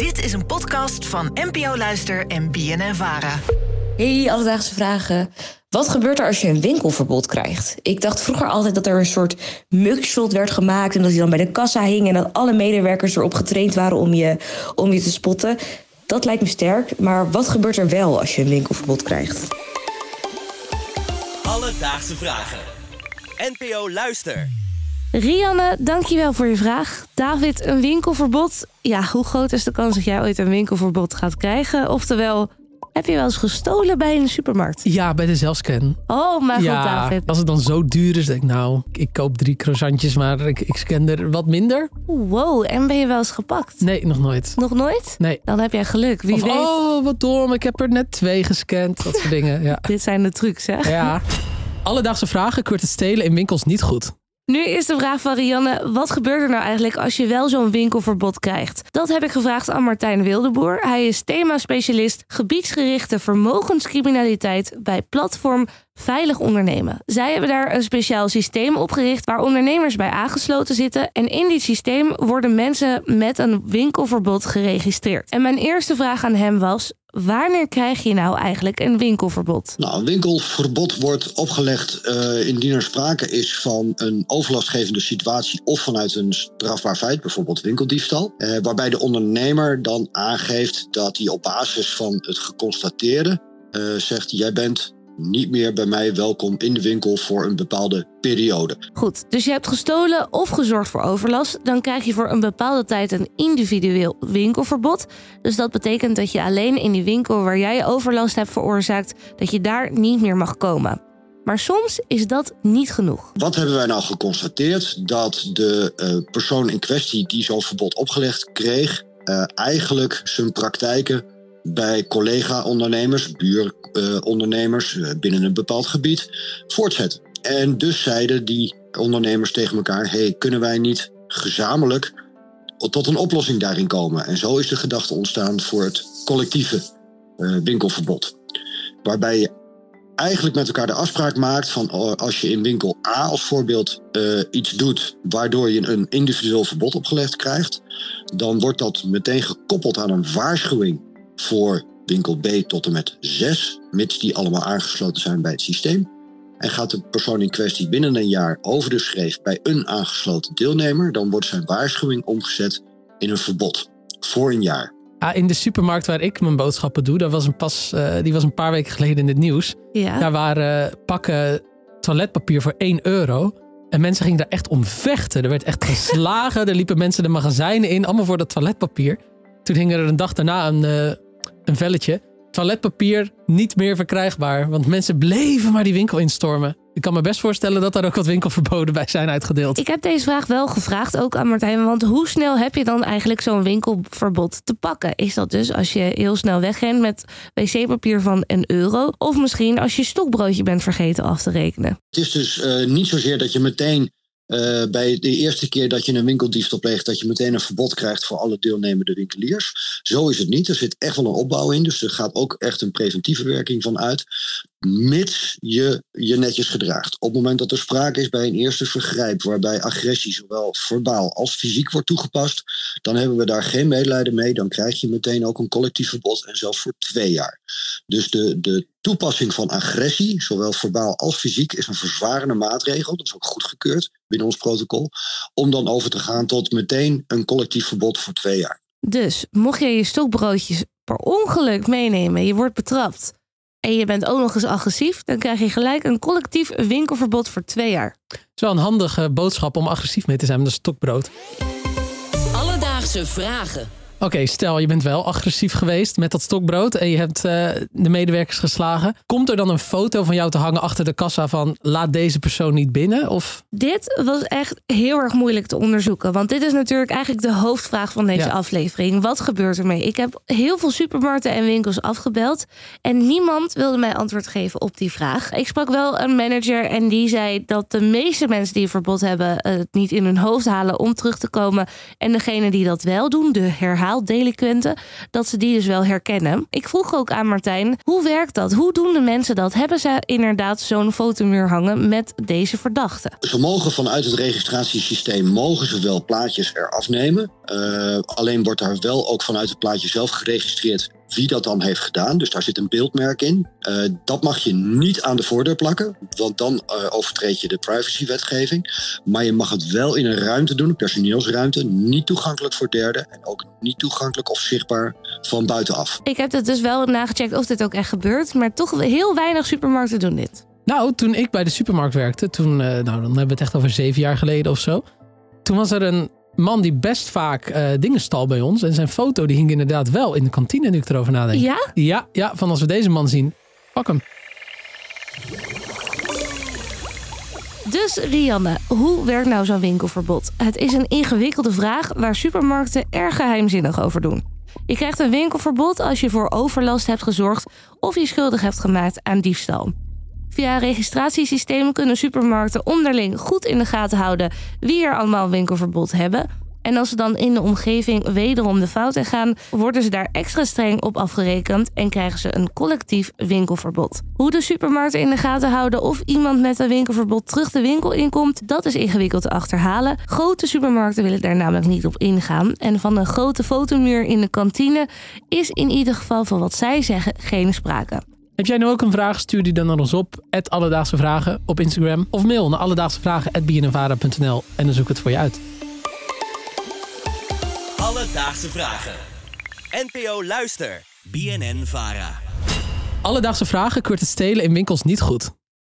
Dit is een podcast van NPO Luister en BNN VARA. Hey, alledaagse vragen. Wat gebeurt er als je een winkelverbod krijgt? Ik dacht vroeger altijd dat er een soort mugshot werd gemaakt en dat die dan bij de kassa hing en dat alle medewerkers erop getraind waren om je te spotten. Dat lijkt me sterk, maar wat gebeurt er wel als je een winkelverbod krijgt? Alledaagse vragen. NPO Luister. Rianne, dankjewel voor je vraag. David, een winkelverbod. Ja, hoe groot is de kans dat jij ooit een winkelverbod gaat krijgen? Oftewel, heb je wel eens gestolen bij een supermarkt? Ja, bij de zelfscan. Oh, maar ja, goed, David. Als het dan zo duur is, denk ik, nou, ik koop 3 croissantjes, maar ik scan er wat minder. Wow, en ben je wel eens gepakt? Nee, nog nooit. Nog nooit? Nee. Dan heb jij geluk. Wie weet. Oh, wat dom, ik heb er net 2 gescand. Dat soort dingen, ja. Dit zijn de trucs, hè? Ja. Alledaagse vragen, ik word het stelen in winkels niet goed. Nu is de vraag van Rianne, wat gebeurt er nou eigenlijk als je wel zo'n winkelverbod krijgt? Dat heb ik gevraagd aan Martijn Wildeboer. Hij is themaspecialist gebiedsgerichte vermogenscriminaliteit bij Platform Veilig Ondernemen. Zij hebben daar een speciaal systeem opgericht waar ondernemers bij aangesloten zitten. En in dit systeem worden mensen met een winkelverbod geregistreerd. En mijn eerste vraag aan hem was, wanneer krijg je nou eigenlijk een winkelverbod? Nou, een winkelverbod wordt opgelegd indien er sprake is van een overlastgevende situatie of vanuit een strafbaar feit, bijvoorbeeld winkeldiefstal, waarbij de ondernemer dan aangeeft dat hij op basis van het geconstateerde zegt, jij bent niet meer bij mij welkom in de winkel voor een bepaalde periode. Goed, dus je hebt gestolen of gezorgd voor overlast. Dan krijg je voor een bepaalde tijd een individueel winkelverbod. Dus dat betekent dat je alleen in die winkel waar jij overlast hebt veroorzaakt, dat je daar niet meer mag komen. Maar soms is dat niet genoeg. Wat hebben wij nou geconstateerd? Dat de persoon in kwestie die zo'n verbod opgelegd kreeg, eigenlijk zijn praktijken bij collega-ondernemers, buurondernemers binnen een bepaald gebied voortzetten. En dus zeiden die ondernemers tegen elkaar, hey, kunnen wij niet gezamenlijk tot een oplossing daarin komen? En zo is de gedachte ontstaan voor het collectieve winkelverbod. Waarbij je eigenlijk met elkaar de afspraak maakt van als je in winkel A als voorbeeld iets doet waardoor je een individueel verbod opgelegd krijgt, dan wordt dat meteen gekoppeld aan een waarschuwing voor winkel B tot en met 6, mits die allemaal aangesloten zijn bij het systeem. En gaat de persoon in kwestie binnen een jaar over de schreef bij een aangesloten deelnemer, dan wordt zijn waarschuwing omgezet in een verbod voor een jaar. Ah, in de supermarkt waar ik mijn boodschappen doe, die was een paar weken geleden in het nieuws. Ja. Daar waren pakken toiletpapier voor €1. En mensen gingen daar echt om vechten. Er werd echt geslagen, er liepen mensen de magazijnen in, allemaal voor dat toiletpapier. Toen hing er een dag daarna een velletje. Toiletpapier niet meer verkrijgbaar. Want mensen bleven maar die winkel instormen. Ik kan me best voorstellen dat daar ook wat winkelverboden bij zijn uitgedeeld. Ik heb deze vraag wel gevraagd, ook aan Martijn. Want hoe snel heb je dan eigenlijk zo'n winkelverbod te pakken? Is dat dus als je heel snel wegrent met wc-papier van €1? Of misschien als je stokbroodje bent vergeten af te rekenen? Het is dus niet zozeer dat je meteen bij de eerste keer dat je een winkeldiefstal pleegt, dat je meteen een verbod krijgt voor alle deelnemende winkeliers. Zo is het niet. Er zit echt wel een opbouw in. Dus er gaat ook echt een preventieve werking van uit. Mits je je netjes gedraagt. Op het moment dat er sprake is bij een eerste vergrijp waarbij agressie zowel verbaal als fysiek wordt toegepast, dan hebben we daar geen medelijden mee. Dan krijg je meteen ook een collectief verbod en zelfs voor 2 jaar. Dus de toepassing van agressie, zowel verbaal als fysiek, is een verzwarende maatregel. Dat is ook goedgekeurd binnen ons protocol. Om dan over te gaan tot meteen een collectief verbod voor 2 jaar. Dus mocht je je stokbroodjes per ongeluk meenemen, je wordt betrapt en je bent ook nog eens agressief, dan krijg je gelijk een collectief winkelverbod voor 2 jaar. Het is wel een handige boodschap om agressief mee te zijn met een stokbrood. Alledaagse vragen. Oké, stel je bent wel agressief geweest met dat stokbrood en je hebt de medewerkers geslagen. Komt er dan een foto van jou te hangen achter de kassa van laat deze persoon niet binnen? Of? Dit was echt heel erg moeilijk te onderzoeken. Want dit is natuurlijk eigenlijk de hoofdvraag van deze aflevering. Wat gebeurt ermee? Ik heb heel veel supermarkten en winkels afgebeld en niemand wilde mij antwoord geven op die vraag. Ik sprak wel een manager en die zei dat de meeste mensen die een verbod hebben het niet in hun hoofd halen om terug te komen. En degene die dat wel doen, de herhaling. maaldelinquenten, dat ze die dus wel herkennen. Ik vroeg ook aan Martijn, hoe werkt dat? Hoe doen de mensen dat? Hebben ze inderdaad zo'n fotomuur hangen met deze verdachten? Ze mogen vanuit het registratiesysteem mogen ze wel plaatjes eraf nemen. Alleen wordt daar wel ook vanuit het plaatje zelf geregistreerd wie dat dan heeft gedaan. Dus daar zit een beeldmerk in. Dat mag je niet aan de voordeur plakken, want dan overtreed je de privacywetgeving. Maar je mag het wel in een ruimte doen, een personeelsruimte, niet toegankelijk voor derden en ook niet toegankelijk of zichtbaar van buitenaf. Ik heb het dus wel nagecheckt of dit ook echt gebeurt, maar toch heel weinig supermarkten doen dit. Nou, toen ik bij de supermarkt werkte, dan hebben we het echt over 7 jaar geleden of zo. Toen was er een man die best vaak dingen stal bij ons. En zijn foto die hing inderdaad wel in de kantine, nu ik erover nadenk. Ja? Ja, van als we deze man zien, pak hem. Dus Rianne, hoe werkt nou zo'n winkelverbod? Het is een ingewikkelde vraag waar supermarkten erg geheimzinnig over doen. Je krijgt een winkelverbod als je voor overlast hebt gezorgd of je schuldig hebt gemaakt aan diefstal. Via registratiesystemen kunnen supermarkten onderling goed in de gaten houden wie er allemaal een winkelverbod hebben. En als ze dan in de omgeving wederom de fout in gaan, worden ze daar extra streng op afgerekend en krijgen ze een collectief winkelverbod. Hoe de supermarkten in de gaten houden of iemand met een winkelverbod terug de winkel inkomt, dat is ingewikkeld te achterhalen. Grote supermarkten willen daar namelijk niet op ingaan. En van een grote fotomuur in de kantine is in ieder geval van wat zij zeggen geen sprake. Heb jij nu ook een vraag? Stuur die dan naar ons op Alledaagse Vragen op Instagram. Of mail naar alledaagsevragen@bnnvara.nl en dan zoek ik het voor je uit. Alledaagse Vragen. NPO Luister. BNN VARA. Alledaagse Vragen keurt het stelen in winkels niet goed.